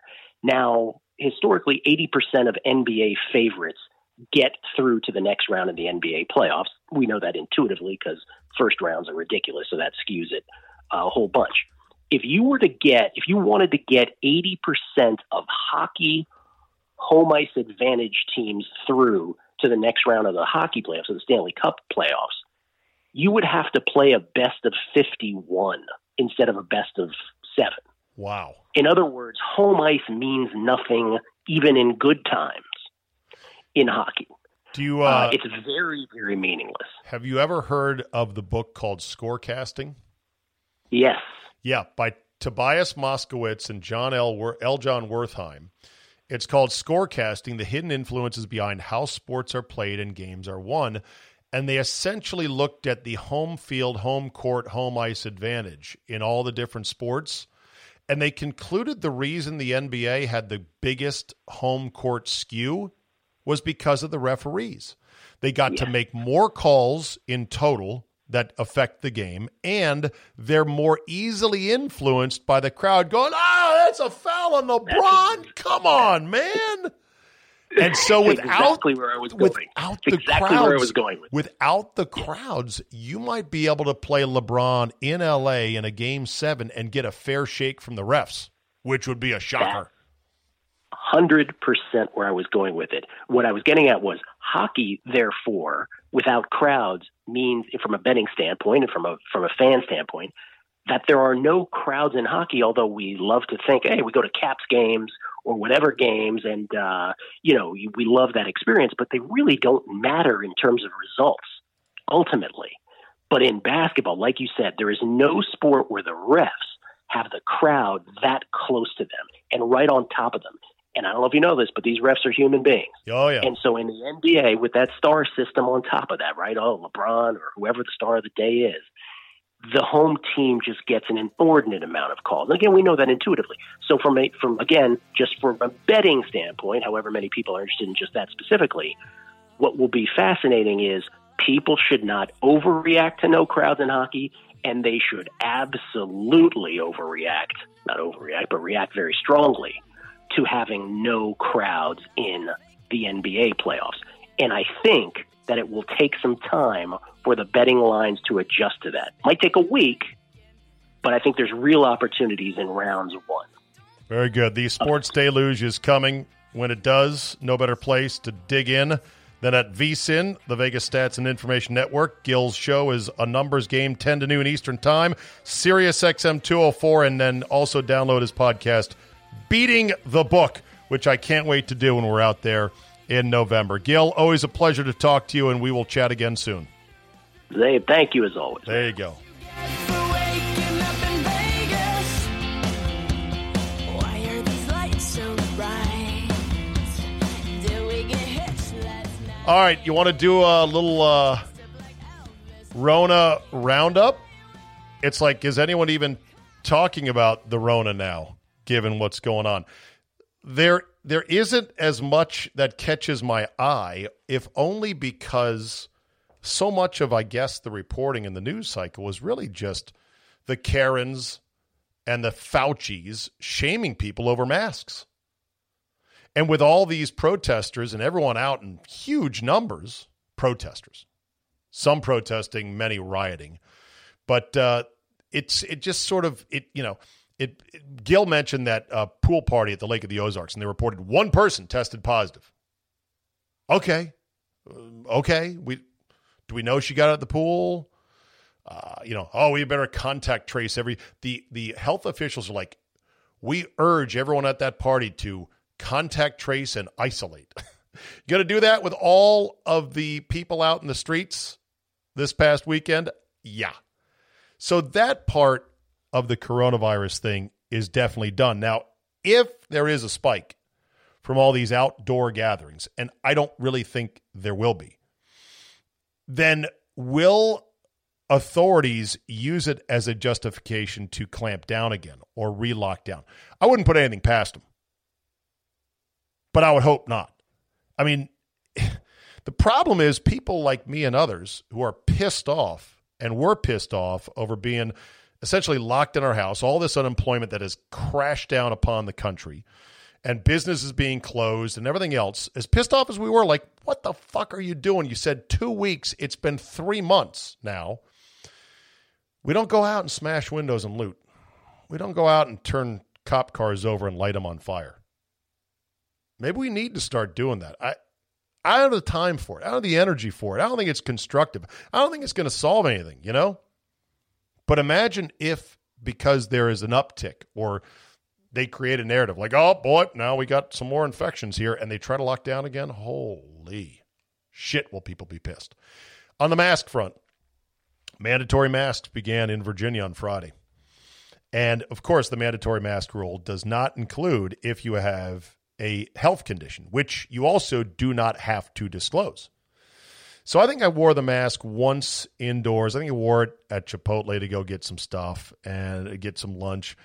Now, historically, eighty percent of N B A favorites get through to the next round of the N B A playoffs. We know that intuitively because first rounds are ridiculous, so that skews it a whole bunch. If you were to get, if you wanted to get eighty percent of hockey home ice advantage teams through to the next round of the hockey playoffs, so the Stanley Cup playoffs, you would have to play a best of fifty-one instead of a best of seven. Wow. In other words, home ice means nothing even in good times in hockey. Do you? Uh, uh, it's very, very meaningless. Have you ever heard of the book called Scorecasting? Yes. Yeah, by Tobias Moskowitz and John L. Wer- L. John Wertheim. It's called Scorecasting, the hidden influences behind how sports are played and games are won. And they essentially looked at the home field, home court, home ice advantage in all the different sports. And they concluded the reason the N B A had the biggest home court skew was because of the referees. They got yeah. to make more calls in total that affect the game, and they're more easily influenced by the crowd going, oh, that's a foul on LeBron. Come on, man. And so without exactly where I was going. Without the exactly crowds, where I was going with without the crowds, you might be able to play LeBron in L A in a game seven and get a fair shake from the refs, which would be a shocker. one hundred percent where I was going with it. What I was getting at was hockey, therefore, without crowds means from a betting standpoint and from a from a fan standpoint that there are no crowds in hockey, although we love to think, hey, we go to Caps games or whatever games, and, uh, you know, we love that experience, but they really don't matter in terms of results, ultimately. But in basketball, like you said, there is no sport where the refs have the crowd that close to them and right on top of them. And I don't know if you know this, but these refs are human beings. Oh, yeah. And so in the N B A, with that star system on top of that, right, oh, LeBron or whoever the star of the day is, the home team just gets an inordinate amount of calls. And again, we know that intuitively. So from, a, from again, just from a betting standpoint, however many people are interested in just that specifically, what will be fascinating is people should not overreact to no crowds in hockey, and they should absolutely overreact, not overreact, but react very strongly to having no crowds in the N B A playoffs. And I think that it will take some time for the betting lines to adjust to that. Might take a week, but I think there's real opportunities in rounds one. Very good. The sports okay. deluge is coming. When it does, no better place to dig in than at V S I N, the Vegas Stats and Information Network. Gill's show is a numbers game, ten to noon Eastern Time, Sirius X M two oh four, and then also download his podcast, Beating the Book, which I can't wait to do when we're out there in November. Gill, always a pleasure to talk to you, and we will chat again soon. Zabe, thank you as always. There you go. All right, you want to do a little uh, Rona roundup? It's like, is anyone even talking about the Rona now, given what's going on? There, there isn't as much that catches my eye, if only because so much of, I guess, the reporting and the news cycle was really just the Karens and the Faucis shaming people over masks. And with all these protesters and everyone out in huge numbers, protesters, some protesting, many rioting, but uh, it's it just sort of, it you know, It, it Gill mentioned that uh, pool party at the Lake of the Ozarks, and they reported one person tested positive. Okay, uh, okay. We do we know she got out of the pool? Uh, you know, oh, we better contact trace every. The the health officials are like, we urge everyone at that party to contact trace and isolate. You going to do that with all of the people out in the streets this past weekend? Yeah. So that part of the coronavirus thing is definitely done. Now, if there is a spike from all these outdoor gatherings, and I don't really think there will be, then will authorities use it as a justification to clamp down again or re-lock down? I wouldn't put anything past them, but I would hope not. I mean, the problem is people like me and others who are pissed off and were pissed off over being essentially locked in our house, all this unemployment that has crashed down upon the country and businesses being closed and everything else, as pissed off as we were, like, what the fuck are you doing? You said two weeks. It's been three months now. We don't go out and smash windows and loot. We don't go out and turn cop cars over and light them on fire. Maybe we need to start doing that. I, I don't have the time for it. I don't have the energy for it. I don't think it's constructive. I don't think it's going to solve anything, you know? But imagine if, because there is an uptick, or they create a narrative like, oh, boy, now we got some more infections here, and they try to lock down again. Holy shit, will people be pissed. On the mask front, mandatory masks began in Virginia on Friday. And, of course, the mandatory mask rule does not include if you have a health condition, which you also do not have to disclose. So I think I wore the mask once indoors. I think I wore it at Chipotle to go get some stuff and get some lunch.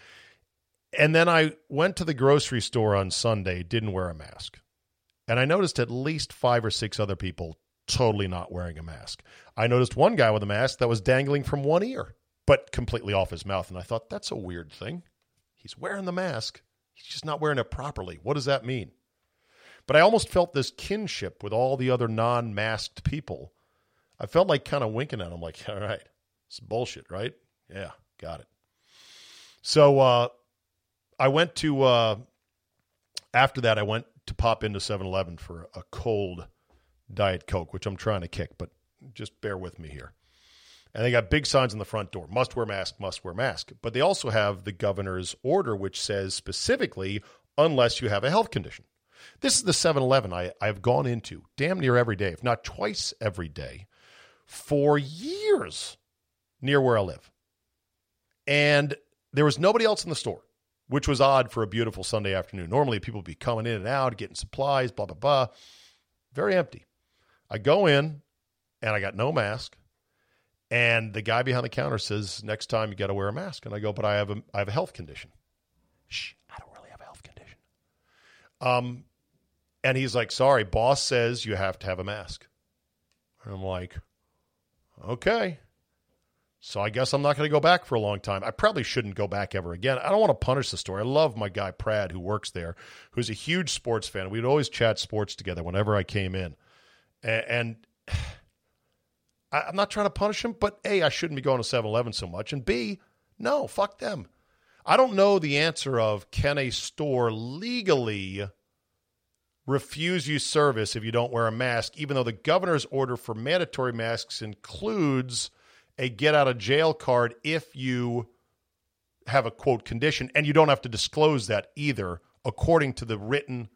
And then I went to the grocery store on Sunday, didn't wear a mask. And I noticed at least five or six other people totally not wearing a mask. I noticed one guy with a mask that was dangling from one ear, but completely off his mouth. And I thought, that's a weird thing. He's wearing the mask. He's just not wearing it properly. What does that mean? But I almost felt this kinship with all the other non-masked people. I felt like kind of winking at them, like, all right, it's bullshit, right? Yeah, got it. So uh, I went to, uh, after that, I went to pop into seven eleven for a cold Diet Coke, which I'm trying to kick, but just bear with me here. And they got big signs on the front door, must wear mask, must wear mask. But they also have the governor's order, which says specifically, unless you have a health condition. This is the seven eleven I, I've gone into damn near every day, if not twice every day, for years near where I live. And there was nobody else in the store, which was odd for a beautiful Sunday afternoon. Normally people would be coming in and out, getting supplies, blah, blah, blah. Very empty. I go in and I got no mask. And the guy behind the counter says, next time you got to wear a mask. And I go, but I have a, I have a health condition. Shh, I don't really have a health condition. Um, and he's like, sorry, boss says you have to have a mask. And I'm like, okay. So I guess I'm not going to go back for a long time. I probably shouldn't go back ever again. I don't want to punish the store. I love my guy, Pratt, who works there, who's a huge sports fan. We'd always chat sports together whenever I came in. And... and I'm not trying to punish him, but A, I shouldn't be going to seven eleven so much, and B, no, fuck them. I don't know the answer of can a store legally refuse you service if you don't wear a mask, even though the governor's order for mandatory masks includes a get-out-of-jail card if you have a, quote, condition, and you don't have to disclose that either, according to the written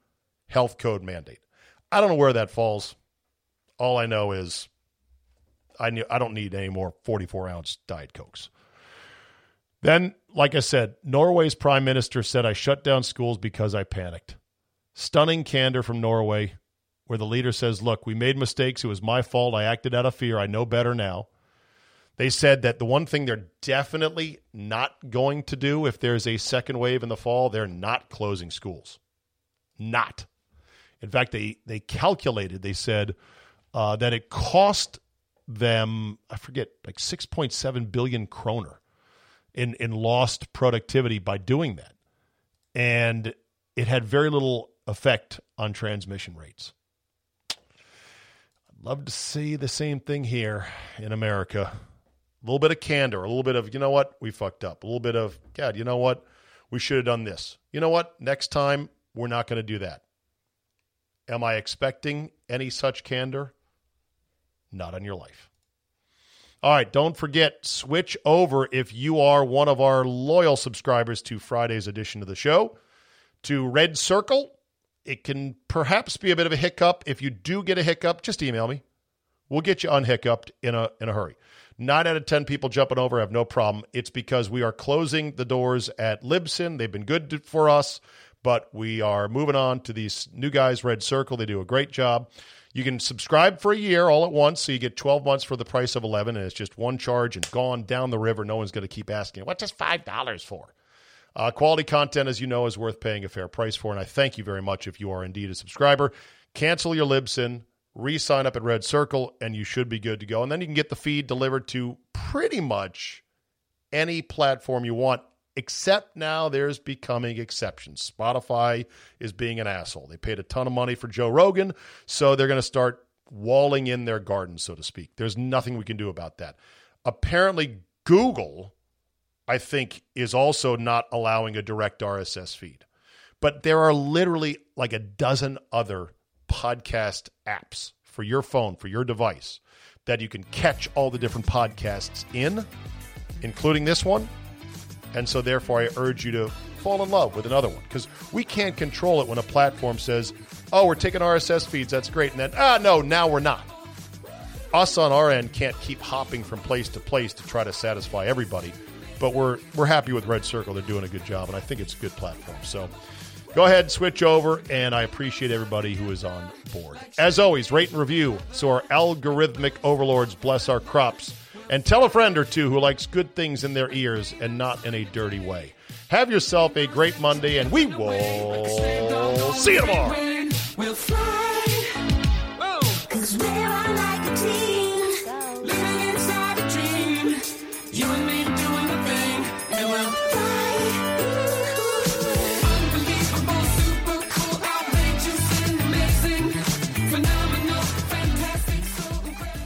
health code mandate. I don't know where that falls. All I know is... I knew I don't need any more forty-four ounce Diet Cokes. Then, like I said, Norway's prime minister said, I shut down schools because I panicked. Stunning candor from Norway, where the leader says, look, we made mistakes. It was my fault. I acted out of fear. I know better now. They said that the one thing they're definitely not going to do if there's a second wave in the fall, they're not closing schools. Not. In fact, they, they calculated, they said uh, that it cost them, I forget, like six point seven billion kroner in, in lost productivity by doing that. And it had very little effect on transmission rates. I'd love to see the same thing here in America. A little bit of candor, a little bit of, you know what, we fucked up. A little bit of, God, you know what, we should have done this. You know what? Next time, we're not going to do that. Am I expecting any such candor? Not on your life. All right, don't forget, switch over if you are one of our loyal subscribers to Friday's edition of the show, to Red Circle. It can perhaps be a bit of a hiccup. If you do get a hiccup, just email me. We'll get you unhiccuped in a in a hurry. Nine out of ten people jumping over have no problem. It's because we are closing the doors at Libsyn. They've been good for us, but we are moving on to these new guys, Red Circle. They do a great job. You can subscribe for a year all at once, so you get twelve months for the price of eleven, and it's just one charge and gone down the river. No one's going to keep asking, what's this five dollars for? Uh, quality content, as you know, is worth paying a fair price for, and I thank you very much if you are indeed a subscriber. Cancel your Libsyn, re-sign up at Red Circle, and you should be good to go. And then you can get the feed delivered to pretty much any platform you want, except now there's becoming exceptions. Spotify is being an asshole. They paid a ton of money for Joe Rogan, so they're going to start walling in their garden, so to speak. There's nothing we can do about that. Apparently, Google, I think, is also not allowing a direct R S S feed. But there are literally like a dozen other podcast apps for your phone, for your device, that you can catch all the different podcasts in, including this one. And so therefore, I urge you to fall in love with another one, because we can't control it when a platform says, oh, we're taking R S S feeds, that's great. And then, ah, no, now we're not. Us on our end can't keep hopping from place to place to try to satisfy everybody. But we're we're happy with Red Circle. They're doing a good job, and I think it's a good platform. So go ahead, switch over, and I appreciate everybody who is on board. As always, rate and review so our algorithmic overlords bless our crops. And tell a friend or two who likes good things in their ears and not in a dirty way. Have yourself a great Monday, and we will see you tomorrow. We'll fly, 'cause we are like a team, living inside a dream. You and me doing the thing, and we'll fly. Unbelievable, super cool, outrageous, and amazing, phenomenal, fantastic, so incredible.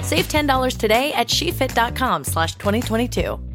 Save ten dollars today at SheFit dot com slash twenty twenty-two.